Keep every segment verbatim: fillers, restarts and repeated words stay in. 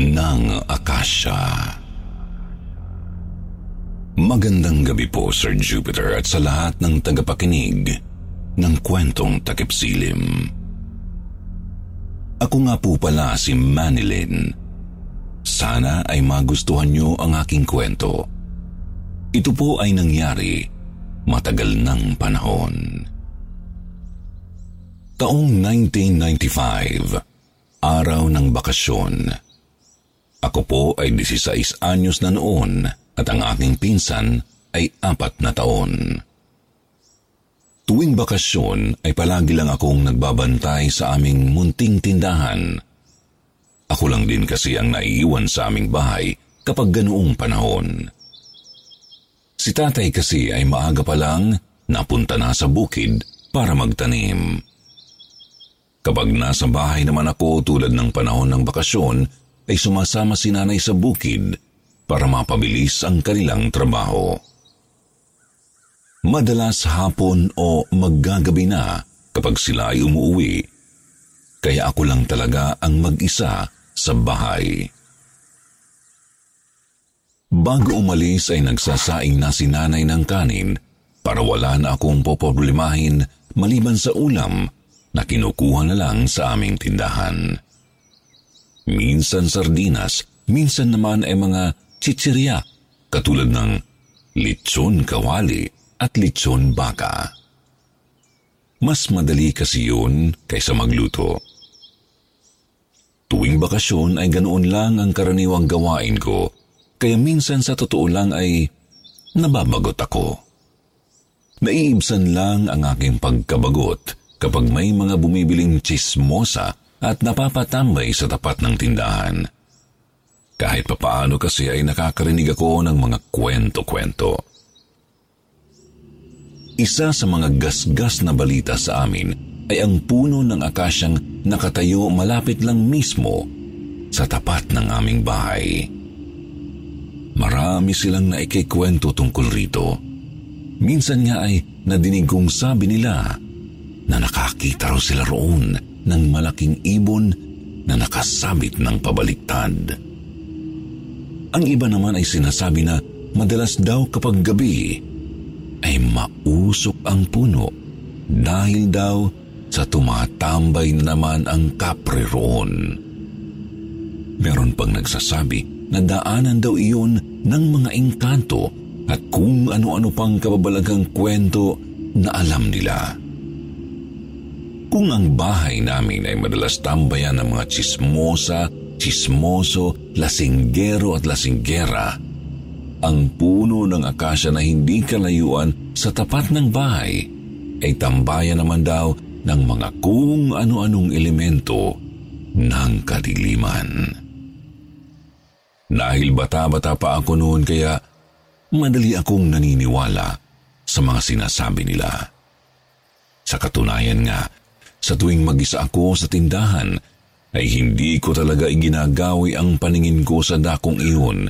ng Akasya. Magandang gabi po, Sir Jupiter, at sa lahat ng tagapakinig ng Kwentong Takipsilim. Ako nga po pala si Manilyn. Sana ay magustuhan niyo ang aking kwento. Ito po ay nangyari matagal ng panahon. Taong nineteen ninety-five, araw ng bakasyon. Ako po ay labinsampung anyos na noon at ang aking pinsan ay apat na taon. Tuwing bakasyon ay palagi lang akong nagbabantay sa aming munting tindahan. Ako lang din kasi ang naiiwan sa aming bahay kapag ganoong panahon. Si tatay kasi ay maaga pa lang napunta na sa bukid para magtanim. Kapag nasa bahay naman ako tulad ng panahon ng bakasyon, ay sumasama si nanay sa bukid para mapabilis ang kanilang trabaho. Madalas hapon o maggagabi na kapag sila ay umuwi, kaya ako lang talaga ang mag-isa sa bahay. Bago umalis ay nagsasaing na si nanay ng kanin para wala na akong poproblemahin maliban sa ulam na kinukuha na lang sa aming tindahan. Minsan sardinas, minsan naman ay mga chichirya katulad ng litson kawali at litson baka. Mas madali kasi yun kaysa magluto. Tuwing bakasyon ay ganoon lang ang karaniwang gawain ko, kaya minsan sa totoo lang ay nababagot ako. Naiibsan lang ang aking pagkabagot kapag may mga bumibiling chismosa at napapatambay sa tapat ng tindahan. Kahit papaano kasi ay nakakarinig ako ng mga kwento-kwento. Isa sa mga gasgas na balita sa amin ay ang puno ng akasyang nakatayo malapit lang mismo sa tapat ng aming bahay. Marami silang naikikwento tungkol rito. Minsan nga ay nadinig kong sabi nila na nakakita raw sila roon ng malaking ibon na nakasabit ng pabaliktad. Ang iba naman ay sinasabi na madalas daw kapag gabi ay mausok ang puno dahil daw sa tumatambay naman ang kapre roon. Meron pang nagsasabi na daanan daw iyon ng mga engkanto at kung ano-ano pang kababalagang kwento na alam nila. Kung ang bahay namin ay madalas tambayan ng mga chismosa, chismoso, lasinggero at lasinggera, ang puno ng akasya na hindi kalayuan sa tapat ng bahay ay tambayan naman daw ng mga kung ano-anong elemento ng kadiliman. Dahil bata-bata pa ako noon kaya madali akong naniniwala sa mga sinasabi nila. Sa katunayan nga, sa tuwing mag-isa ako sa tindahan, ay hindi ko talaga iginagawi ang paningin ko sa dakong iyon,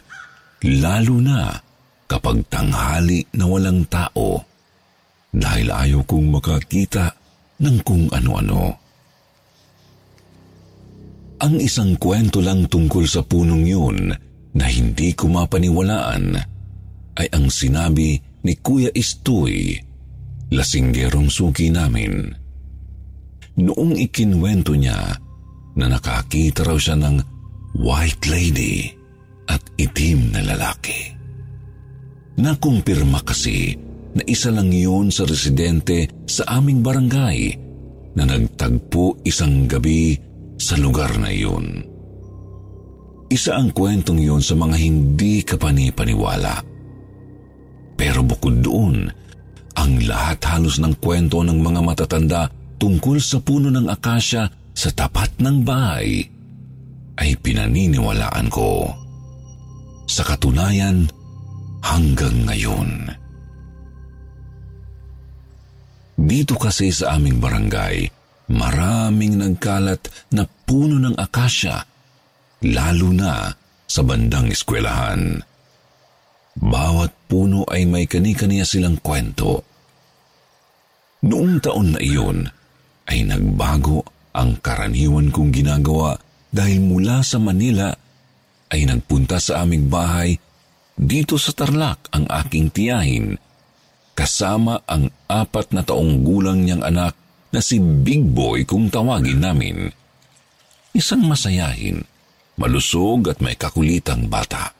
lalo na kapag tanghali na walang tao, dahil ayaw kong makakita ng kung ano-ano. Ang isang kwento lang tungkol sa punong yun na hindi ko mapaniwalaan ay ang sinabi ni Kuya Istoy, lasinggerong suki namin. Noong ikinwento niya na nakakita raw siya ng white lady at itim na lalaki. Nakumpirma kasi na isa lang yun sa residente sa aming barangay na nagtagpo isang gabi sa lugar na iyon. Isa ang kwentong iyon sa mga hindi kapani-paniwala. Pero bukod doon, ang lahat halos ng kwento ng mga matatanda tungkol sa puno ng akasya sa tapat ng bahay ay pinaniniwalaan ko. Sa katunayan, hanggang ngayon. Dito kasi sa aming barangay, maraming nagkalat na puno ng akasya, lalo na sa bandang eskwelahan. Bawat puno ay may kani-kaniya silang kwento. Noong taon na iyon, ay nagbago ang karaniwan kong ginagawa dahil mula sa Manila ay nagpunta sa aming bahay dito sa Tarlac ang aking tiyahin kasama ang apat na taong gulang niyang anak na si Big Boy kung tawagin namin. Isang masayahin, malusog at may kakulitang bata.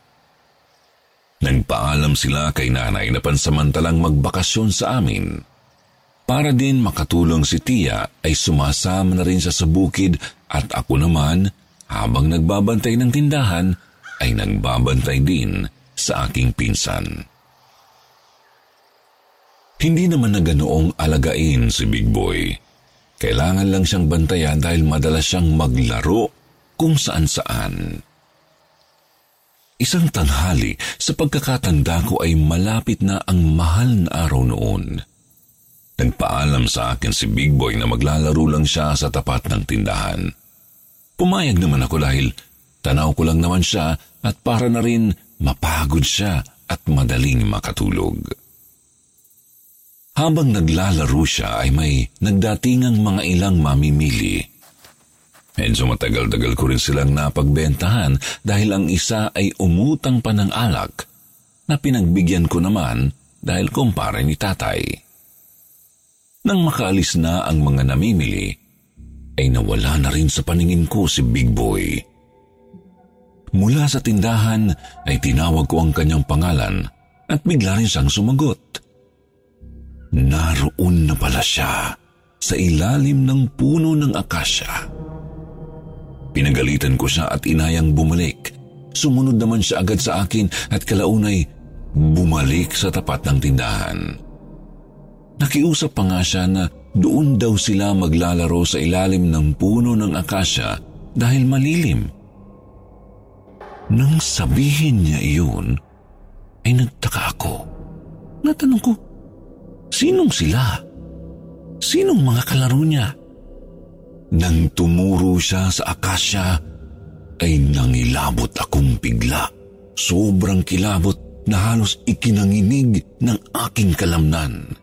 Nagpaalam sila kay nanay na pansamantalang magbakasyon sa amin. Para din makatulong si Tia ay sumasama na rin siya sa bukid at ako naman, habang nagbabantay ng tindahan, ay nagbabantay din sa aking pinsan. Hindi naman na ganoong alagain si Big Boy. Kailangan lang siyang bantayan dahil madalas siyang maglaro kung saan-saan. Isang tanghali, sa pagkakatanda ko ay malapit na ang mahal na araw noon. Nagpaalam sa akin si Big Boy na maglalaro lang siya sa tapat ng tindahan. Pumayag naman ako dahil tanaw ko lang naman siya at para na rin mapagod siya at madaling makatulog. Habang naglalaro siya ay may nagdatingang mga ilang mamimili. Medyo matagal-tagal ko rin silang napagbentahan dahil ang isa ay umutang pa ng alak na pinagbigyan ko naman dahil kumpare ni tatay. Nang makaalis na ang mga namimili, ay nawala na rin sa paningin ko si Big Boy. Mula sa tindahan ay tinawag ko ang kanyang pangalan at bigla rin siyang sumagot. Naroon na pala siya sa ilalim ng puno ng akasya. Pinagalitan ko siya at inayang bumalik. Sumunod naman siya agad sa akin at kalaunay bumalik sa tapat ng tindahan. Nakiusap pa nga siya na doon daw sila maglalaro sa ilalim ng puno ng akasya dahil malilim. Nang sabihin niya iyon, ay nagtaka ako. Natanong ko, sinong sila? Sinong mga kalaro niya? Nang tumuro siya sa akasya, ay nangilabot akong bigla. Sobrang kilabot na halos ikinanginig ng aking kalamnan.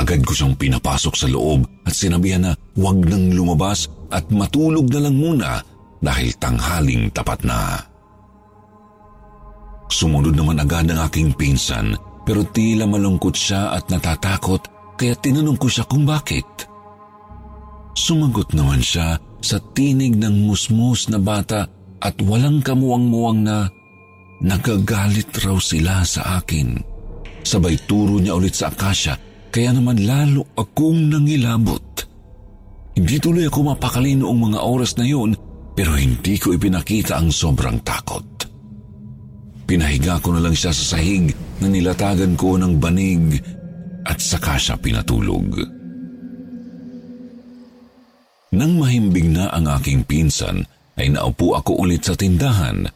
Agad ko siyang pinapasok sa loob at sinabihan na huwag nang lumabas at matulog na lang muna dahil tanghaling tapat na. Sumunod naman agad ang aking pinsan pero tila malungkot siya at natatakot kaya tinanong ko siya kung bakit. Sumagot naman siya sa tinig ng musmus na bata at walang kamuwang-muwang na nagagalit raw sila sa akin. Sabay turo niya ulit sa akasya kaya naman lalo akong nangilabot. Hindi tuloy ako mapakali noong mga oras na yun pero hindi ko ipinakita ang sobrang takot. Pinahiga ko na lang siya sa sahig na nilatagan ko ng banig at saka siya pinatulog. Nang mahimbing na ang aking pinsan, ay naupo ako ulit sa tindahan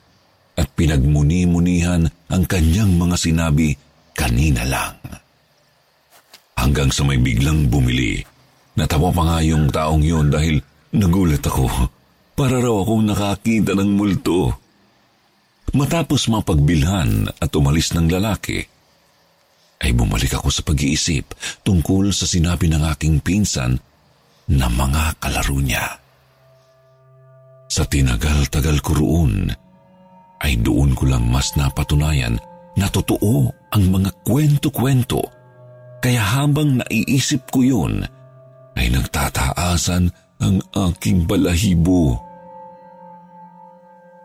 at pinagmuni-munihan ang kanyang mga sinabi kanina lang. Hanggang sa may biglang bumili, natawa pa nga yung taong yun dahil nagulat ako. Para raw akong nakakita ng multo. Matapos mapagbilhan at umalis ng lalaki, ay bumalik ako sa pag-iisip tungkol sa sinabi ng aking pinsan na mga kalaro niya. Sa tinagal-tagal ko roon, ay doon ko lang mas napatunayan na totoo ang mga kwento-kwento. Kaya habang naiisip ko yun, ay nagtataasan ang aking balahibo.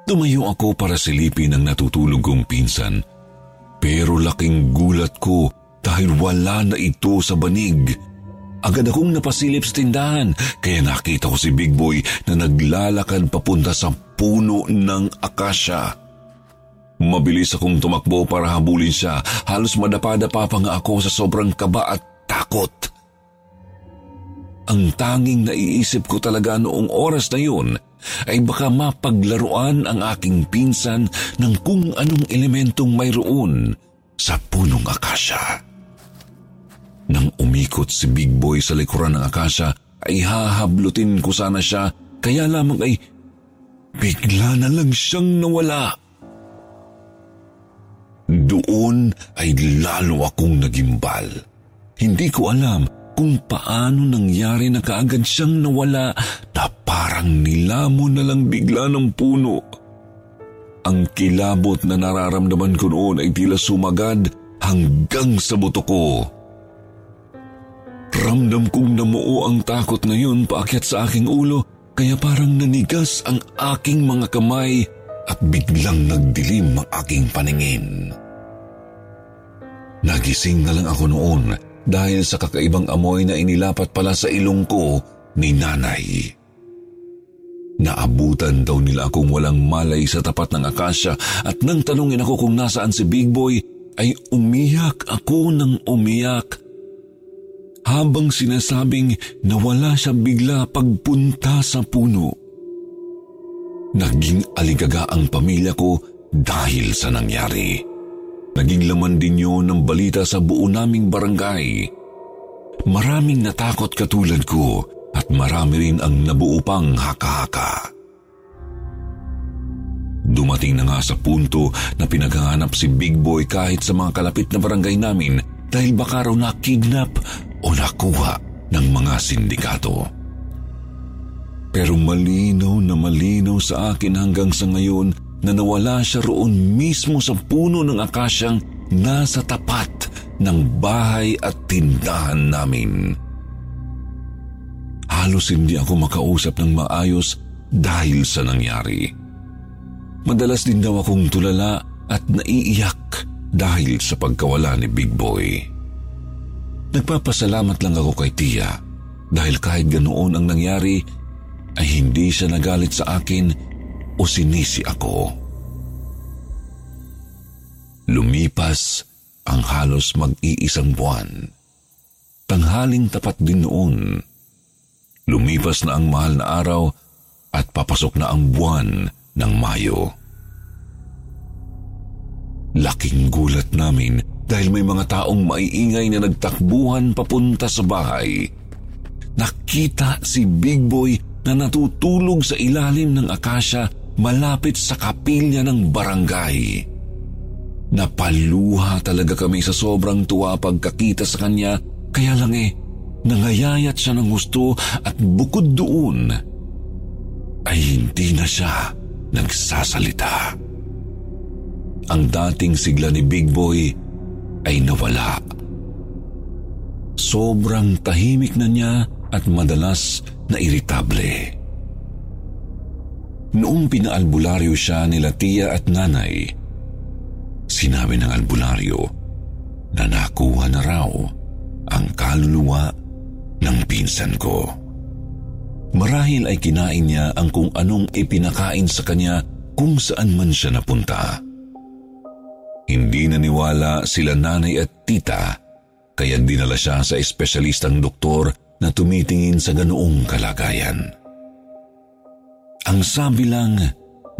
Tumayo ako para silipin ang natutulog kong pinsan, pero laking gulat ko dahil wala na ito sa banig. Agad akong napasilip sa tindahan kaya nakita ko si Big Boy na naglalakad papunta sa puno ng akasya. Mabilis akong tumakbo para habulin siya. Halos madapa-dapa pa nga ako sa sobrang kaba at takot. Ang tanging naiisip ko talaga noong oras na yun ay baka mapaglaruan ang aking pinsan ng kung anong elementong mayroon sa punong akasya. Nang umikot si Big Boy sa likuran ng akasya, ay hahablutin ko sana siya, kaya lamang ay bigla na lang siyang nawala. Doon ay lalo akong nagimbal. Hindi ko alam kung paano nangyari na kaagad siyang nawala na parang nilamon na lang bigla ng puno. Ang kilabot na nararamdaman ko noon ay tila sumagad hanggang sa buto ko. Ramdam kong namuo ang takot na yun paakyat sa aking ulo, kaya parang nanigas ang aking mga kamay at biglang nagdilim ang aking paningin. Nagising na lang ako noon dahil sa kakaibang amoy na inilapat pala sa ilong ko ni nanay. Naabutan daw nila akong walang malay sa tapat ng akasya at nang tanungin ako kung nasaan si Big Boy ay umiyak ako ng umiyak habang sinasabing nawala siya bigla pagpunta sa puno. Naging aligaga ang pamilya ko dahil sa nangyari. Naging laman din yun ng balita sa buo naming barangay. Maraming natakot katulad ko at marami rin ang nabuo pang haka-haka. Dumating na nga sa punto na pinaghahanap si Big Boy kahit sa mga kalapit na barangay namin dahil baka raw na-kidnap o nakuha ng mga sindikato. Pero malinaw na malinaw sa akin hanggang sa ngayon na nawala siya roon mismo sa puno ng akasyang nasa tapat ng bahay at tindahan namin. Halos hindi ako makausap ng maayos dahil sa nangyari. Madalas din daw akong tulala at naiiyak dahil sa pagkawala ni Big Boy. Nagpapasalamat lang ako kay Tia dahil kahit ganoon ang nangyari ay hindi siya nagalit sa akin o sinisi ako. Lumipas ang halos mag-iisang buwan. Tanghaling tapat din noon. Lumipas na ang mahal na araw at papasok na ang buwan ng Mayo. Laking gulat namin dahil may mga taong maiingay na nagtakbuhan papunta sa bahay. Nakita si Big Boy na natutulog sa ilalim ng akasya malapit sa kapilya ng barangay. Napaluha talaga kami sa sobrang tuwa pagkakita sa kanya, kaya lang eh, nangayayat siya ng gusto at bukod doon ay hindi na siya nagsasalita. Ang dating sigla ni Big Boy ay nawala. Sobrang tahimik na niya at madalas na iritable. Noong pinaalbularyo siya nila Tia at Nanay, sinabi ng albularyo na nakuha na raw ang kaluluwa ng pinsan ko. Marahil ay kinain niya ang kung anong ipinakain sa kanya kung saan man siya napunta. Hindi naniwala sila nanay at tita kaya dinala siya sa espesyalistang doktor na tumitingin sa ganoong kalagayan. Ang sabi lang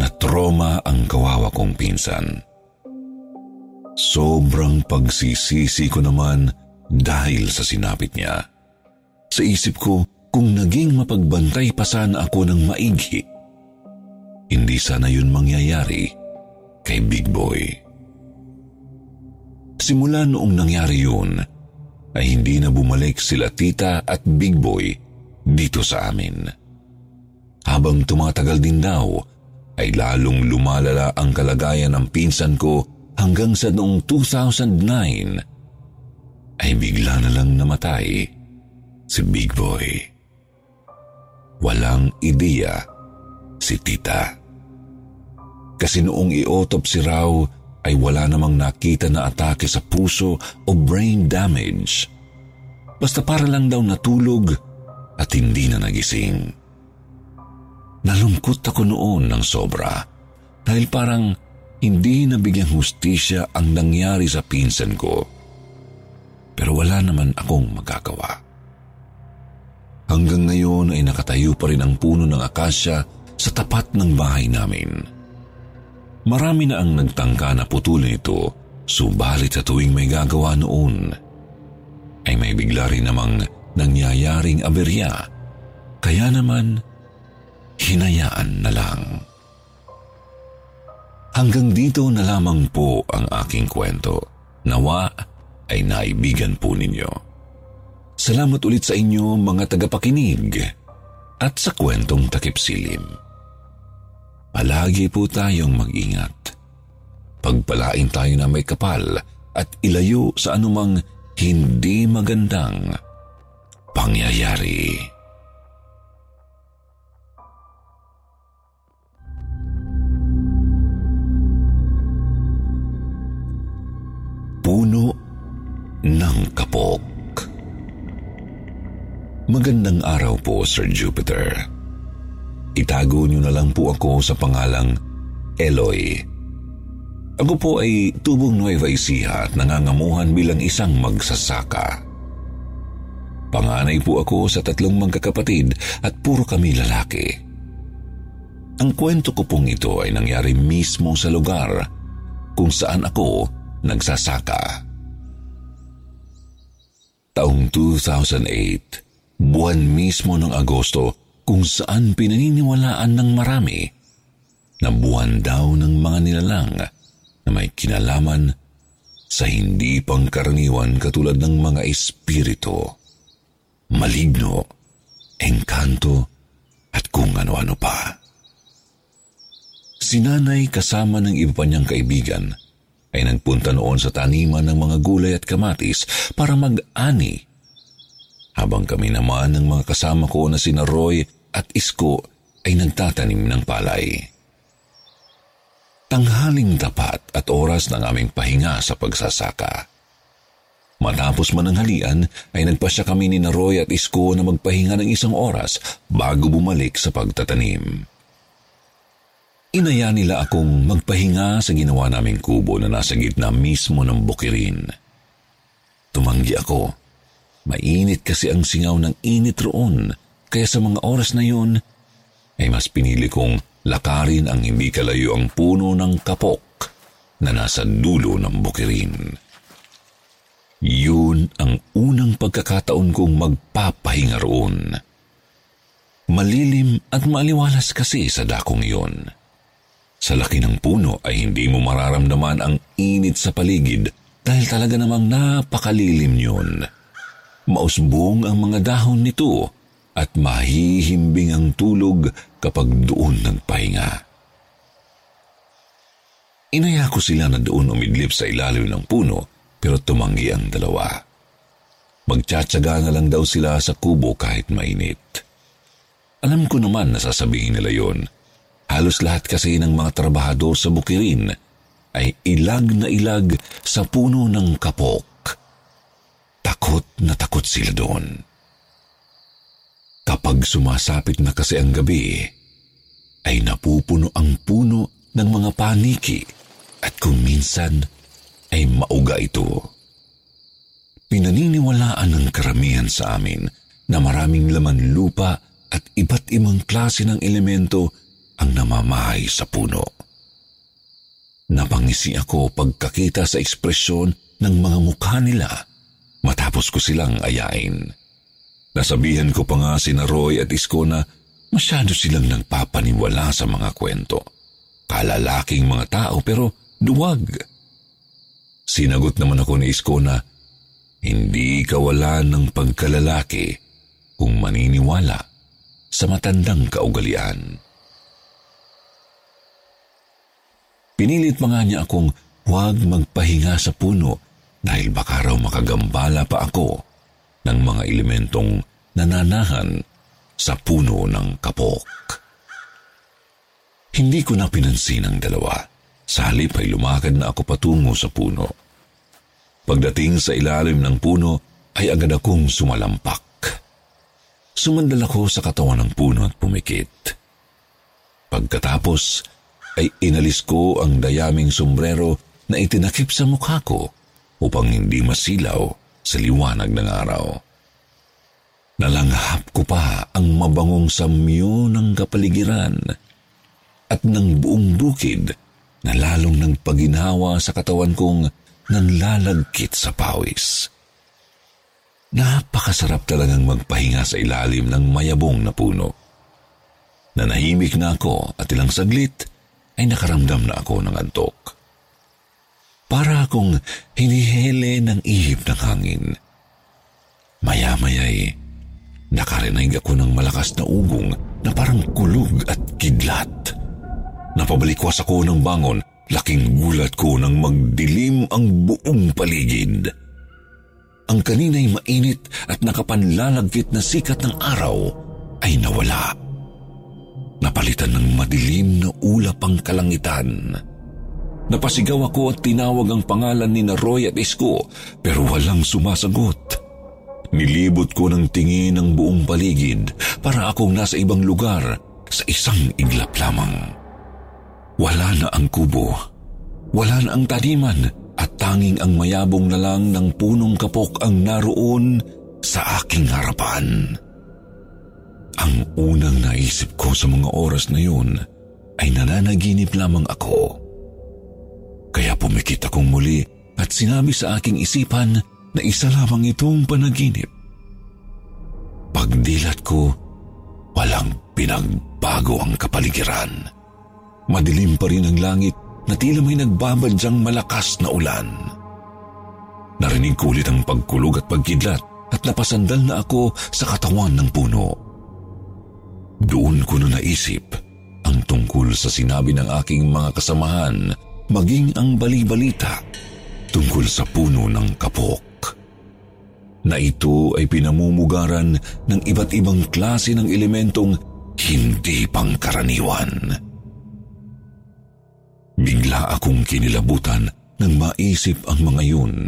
na trauma ang kawawa kong pinsan. Sobrang pagsisisi ko naman dahil sa sinapit niya. Sa isip ko kung naging mapagbantay pa sana ako ng maigi, hindi sana yun mangyayari kay Big Boy. Simula noong nangyari yun, ay hindi na bumalik sila tita at Big Boy dito sa amin. Habang tumatagal din daw, ay lalong lumalala ang kalagayan ng pinsan ko hanggang sa noong two thousand nine, ay bigla na lang namatay si Big Boy. Walang ideya si tita. Kasi noong i-autopsy raw, ay wala namang nakita na atake sa puso o brain damage. Basta para lang daw natulog at hindi na nagising. Nalungkot ako noon ng sobra dahil parang hindi nabigyang hustisya ang nangyari sa pinsan ko. Pero wala naman akong magagawa. Hanggang ngayon ay nakatayo pa rin ang puno ng akasya sa tapat ng bahay namin. Marami na ang nagtangka na putulin ito, subalit sa tuwing may gagawa noon, ay may bigla rin namang nangyayaring aberya, kaya naman hinayaan na lang. Hanggang dito na lamang po ang aking kwento. Nawa ay naibigan po ninyo. Salamat ulit sa inyo mga tagapakinig at sa kwentong takipsilim. Palagi po tayong mag-ingat. Pagpalain tayo na may kapal at ilayo sa anumang hindi magandang pangyayari. Puno ng Kapok. Magandang araw po, Sir Jupiter. Itago niyo na lang po ako sa pangalang Eloy. Ako po ay tubong Nueva Ecija at nangangamuhan bilang isang magsasaka. Panganay po ako sa tatlong magkakapatid at puro kami lalaki. Ang kwento ko pong ito ay nangyari mismo sa lugar kung saan ako nagsasaka. Taong two thousand eight, buwan mismo ng Agosto, kung saan pinaniniwalaan ng marami na buwan daw ng mga nilalang na may kinalaman sa hindi pangkaraniwan katulad ng mga espirito, maligno, engkanto at kung ano-ano pa. Si nanay kasama ng iba pa niyang kaibigan ay nagpunta noon sa taniman ng mga gulay at kamatis para mag-ani, habang kami naman ng mga kasama ko na sina Roy at Isko ay nagtatanim ng palay. Tanghaling tapat at oras ng aming pahinga sa pagsasaka. Matapos man ang halian ay nagpasya kami ni Roy at Isko na magpahinga ng isang oras bago bumalik sa pagtatanim. Inaya nila akong magpahinga sa ginawa naming kubo na nasa gitna mismo ng bukirin. Tumanggi ako. Mainit kasi ang singaw ng init roon, kaya sa mga oras na yun, ay mas pinili kong lakarin ang hindi kalayo ang puno ng kapok na nasa dulo ng bukirin. Yun ang unang pagkakataon kong magpapahinga roon. Malilim at maliwalas kasi sa dakong yun. Sa laki ng puno ay hindi mo mararamdaman ang init sa paligid dahil talaga namang napakalilim yun. Mausbong ang mga dahon nito at mahihimbing ang tulog kapag doon nagpahinga. Inaya ko sila na doon umidlip sa ilalim ng puno pero tumanggi ang dalawa. Magtsatsaga na lang daw sila sa kubo kahit mainit. Alam ko naman na sasabihin nila yon. Halos lahat kasi ng mga trabahador sa bukirin ay ilag na ilag sa puno ng kapok. Takot na takot sila doon. Kapag sumasapit na kasi ang gabi, ay napupuno ang puno ng mga paniki at kung minsan ay mauga ito. Pinaniniwalaan ng karamihan sa amin na maraming laman lupa at iba't ibang klase ng elemento ang namamahay sa puno. Napangisi ako pagkakita sa ekspresyon ng mga mukha nila matapos ko silang ayain. Nasabihan ko pa nga sina Roy at Isko na masyado silang nagpapaniwala sa mga kwento. Kalalaking mga tao pero duwag. Sinagot naman ako ni Isko na hindi kawalan ng pagkalalaki kung maniniwala sa matandang kaugalian. Pinilit pa nga niya akong huwag magpahinga sa puno dahil baka raw makagambala pa ako ng mga elementong nananahan sa puno ng kapok. Hindi ko na pinansin ang dalawa. Sa halip ay lumakad na ako patungo sa puno. Pagdating sa ilalim ng puno ay agad akong sumalampak. Sumandal ako sa katawan ng puno at pumikit. Pagkatapos ay inalis ko ang dayaming sombrero na itinakip sa mukha ko upang hindi masilaw sa liwanag ng araw. Nalanghap ko pa ang mabangong samyo ng kapaligiran at ng buong bukid na lalong nagpaginawa sa katawan kong nanlalagkit sa pawis. Napakasarap talagang magpahinga sa ilalim ng mayabong na puno. Nanahimik na ako at ilang saglit ay nakaramdam na ako ng antok. Para akong hinihele ng ihip ng hangin. Maya-maya'y nakarinig ako ng malakas na ugong na parang kulog at kidlat. Napabalikwas ako ng bangon, laking gulat ko nang magdilim ang buong paligid. Ang kanina'y mainit at nakapanlalagkit na sikat ng araw ay nawala. Napalitan ng madilim na ulap ang kalangitan. Napasigaw ako at tinawag ang pangalan ni Roy at Isko pero walang sumasagot. Nilibot ko ng tingin ang buong paligid para akong nasa ibang lugar sa isang iglap lamang. Wala na ang kubo, wala na ang taniman, at tanging ang mayabong na lang ng punong kapok ang naroon sa aking harapan. Ang unang naisip ko sa mga oras na yun ay nananaginip lamang ako. Kaya pumikit akong muli at sinabi sa aking isipan na isa lamang itong panaginip. Pagdilat ko, walang pinagbago ang kapaligiran. Madilim pa rin ang langit na tila may nagbabadyang malakas na ulan. Narinig ko ulit ang pagkulog at pagkidlat at napasandal na ako sa katawan ng puno. Doon ko na naisip ang tungkol sa sinabi ng aking mga kasamahan maging ang balibalita tungkol sa puno ng kapok. Na ito ay pinamumugaran ng iba't ibang klase ng elementong hindi pangkaraniwan. Bigla akong kinilabutan nang maisip ang mga yun.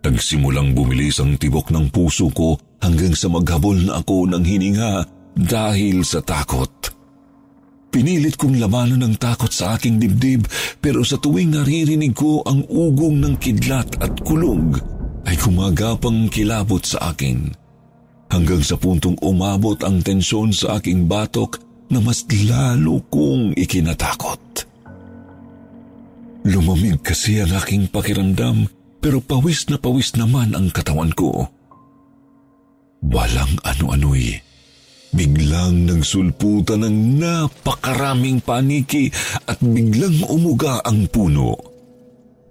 Nagsimulang bumilis ang tibok ng puso ko hanggang sa maghabol na ako ng hininga dahil sa takot. Pinilit kong labanan ng takot sa aking dibdib pero sa tuwing naririnig ko ang ugong ng kidlat at kulog ay kumagapang kilabot sa akin. Hanggang sa puntong umabot ang tensyon sa aking batok na mas lalo kong ikinatakot. Lumamig kasi ang aking pakiramdam pero pawis na pawis naman ang katawan ko. Walang ano-ano'y biglang nagsulputan ng napakaraming paniki at biglang umuga ang puno.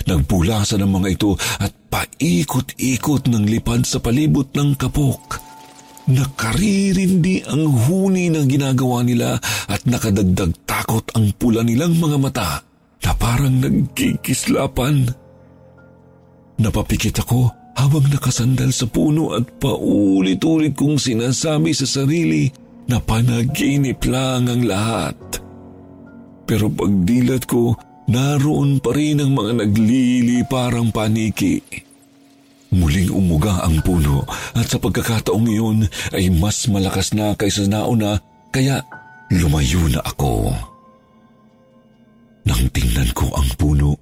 Nagpulasan ang mga ito at paikot-ikot ng lipad sa palibot ng kapok. Nakaririndi ang huni na ginagawa nila at nakadagdag takot ang pula nilang mga mata na parang nagkikislapan. Napapikit ako habang nakasandal sa puno at paulit-ulit kong sinasabi sa sarili na panaginip lang ang lahat. Pero pagdilat ko, naroon pa rin ang mga nagliliparang paniki. Muling umuga ang puno at sa pagkakataong iyon ay mas malakas na kaysa nauna kaya lumayo na ako. Nang tingnan ko ang puno,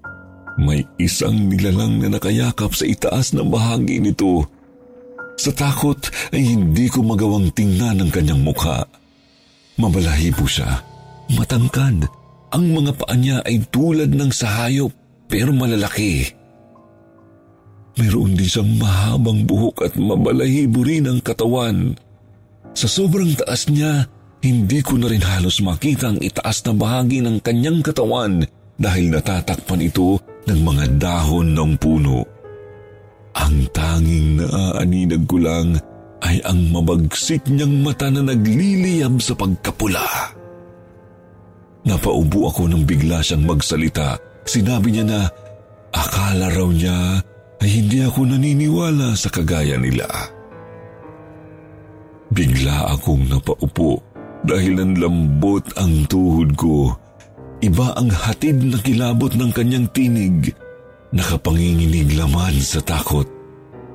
may isang nilalang na nakayakap sa itaas na bahagi nito. Sa takot ay hindi ko magawang tingnan ang kanyang mukha. Mabalahibo siya, matangkad. Ang mga paa niya ay tulad ng sa hayop pero malalaki. Mayroon din siyang mahabang buhok at mabalahibo rin ang katawan. Sa sobrang taas niya, hindi ko na rin halos makita ang itaas na bahagi ng kanyang katawan dahil natatakpan ito ng mga dahon ng puno. Ang tanging naaaninag ko lang ay ang mabagsik niyang mata na nagliliyab sa pagkapula. Napaubo ako nang bigla siyang magsalita. Sinabi niya na akala raw niya ay hindi ako naniniwala sa kagaya nila. Bigla akong napaupo dahil nanlambot ang tuhod ko. Iba ang hatid na kilabot ng kanyang tinig, nakapanginginig laman sa takot.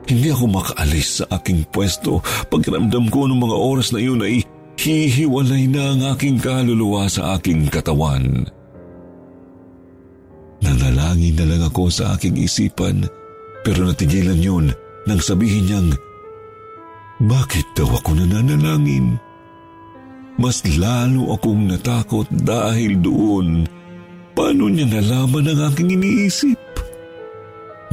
Hindi ako makaalis sa aking pwesto. Pakiramdam ko noong mga oras na iyon ay hihiwalay na ang aking kaluluwa sa aking katawan. Nanalangin na lang ako sa aking isipan, pero natigilan yun nang sabihin niyang, bakit daw ako nananalangin? Mas lalo akong natakot dahil doon. Paano niya nalaman ang aking iniisip?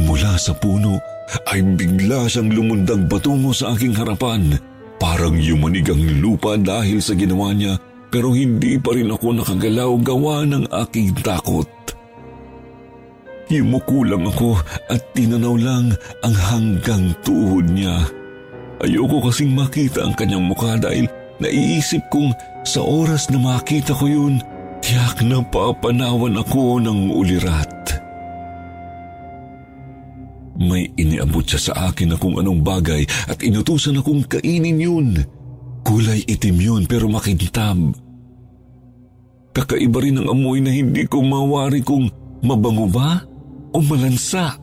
Mula sa puno ay bigla siyang lumundag patungo sa aking harapan. Parang yumanig ang lupa dahil sa ginawa niya, pero hindi pa rin ako nakagalaw gawa ng aking takot. Yumuko lang ako at tinanaw lang ang hanggang tuhod niya. Ayoko kasing makita ang kanyang mukha dahil naiisip kong sa oras na makita ko yun, tiyak na papanawan ako ng ulirat. May iniabot siya sa akin na kung anong bagay at inutusan akong kainin yun. Kulay itim yun pero makintab. Kakaiba rin ang amoy na hindi ko mawari kung mabango ba o malansa.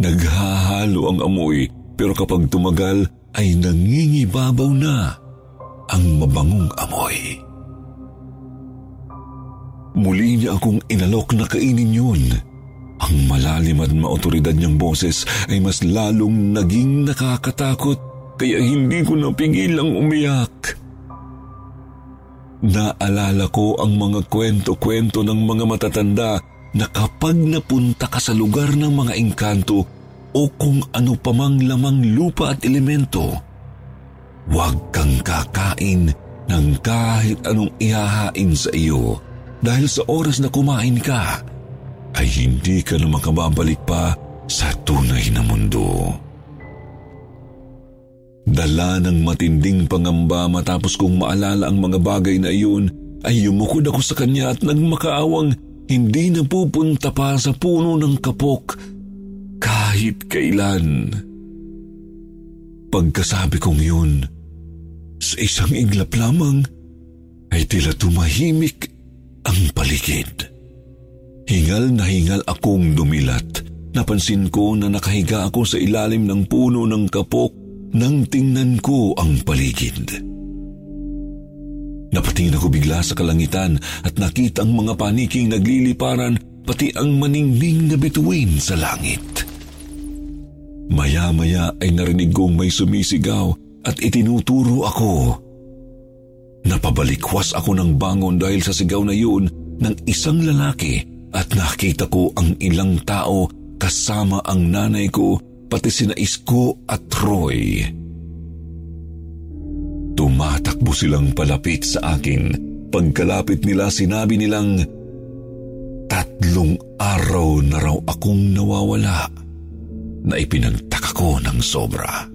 Naghahalo ang amoy pero kapag tumagal ay nangingibabaw na ang mabangong amoy. Muli niya akong inalok na kainin yun. Ang malalim at maotoridad niyang boses ay mas lalong naging nakakatakot kaya hindi ko napigil ang umiyak. Naalala ko ang mga kwento-kwento ng mga matatanda na kapag napunta ka sa lugar ng mga engkanto o kung ano pamang lamang lupa at elemento, huwag kang kakain ng kahit anong ihahain sa iyo dahil sa oras na kumain ka ay hindi ka na makababalik pa sa tunay na mundo. Dala ng matinding pangamba matapos kong maalala ang mga bagay na iyon ay yumukod ako sa kanya at nagmakaawang hindi na pupunta pa sa puno ng kapok kahit kailan. Pagkasabi kong yun, sa isang iglap lamang ay tila tumahimik ang paligid. Hingal na hingal akong dumilat. Napansin ko na nakahiga ako sa ilalim ng puno ng kapok nang tingnan ko ang paligid. Napatingin ako bigla sa kalangitan at nakita ang mga paniking nagliliparan pati ang maningning na bituin sa langit. Maya-maya ay narinig kong may sumisigaw at itinuturo ako. Napabalikwas ako ng bangon dahil sa sigaw na yun ng isang lalaki at nakita ko ang ilang tao kasama ang nanay ko pati sina Isko at Troy. Tumatakbo silang palapit sa akin. Pagkalapit nila sinabi nilang, tatlong araw na raw akong nawawala, na ipinagtaka ko ng sobra.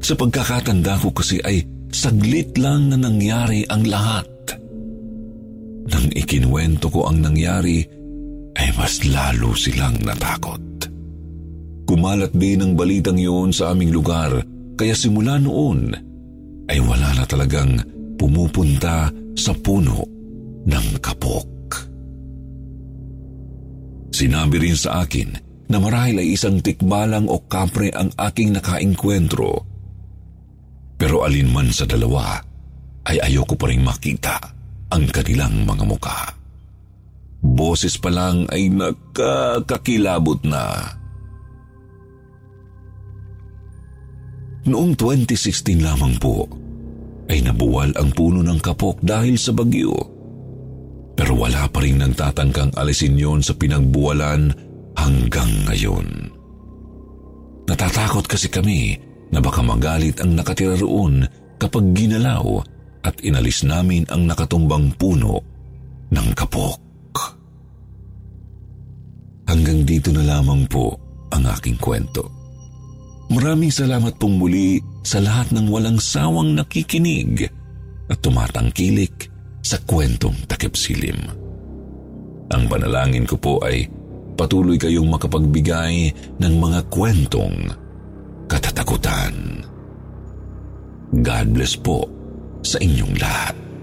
Sa pagkakatanda ko kasi ay saglit lang na nangyari ang lahat. Nang ikinuwento ko ang nangyari, ay mas lalo silang natakot. Kumalat din ang balitang yun sa aming lugar, kaya simula noon ay wala na talagang pumupunta sa puno ng kapok. Sinabi rin sa akin na marahil ay isang tikbalang o kapre ang aking nakainkwentro. Pero alinman sa dalawa, ay ayoko pa rin makita ang kanilang mga mukha. Boses pa lang ay nakakakilabot na. Noong twenty sixteen lamang po, ay nabuwal ang puno ng kapok dahil sa bagyo. Pero wala pa rin nagtatangkang alisin yon sa pinagbuwalan hanggang ngayon. Natatakot kasi kami na baka magalit ang nakatira roon kapag ginalaw at inalis namin ang nakatumbang puno ng kapok. Hanggang dito na lamang po ang aking kwento. Maraming salamat pong muli sa lahat ng walang sawang nakikinig at tumatangkilik sa kwentong takipsilim. Ang panalangin ko po ay patuloy kayong makapagbigay ng mga kwentong katatakutan. God bless po sa inyong lahat.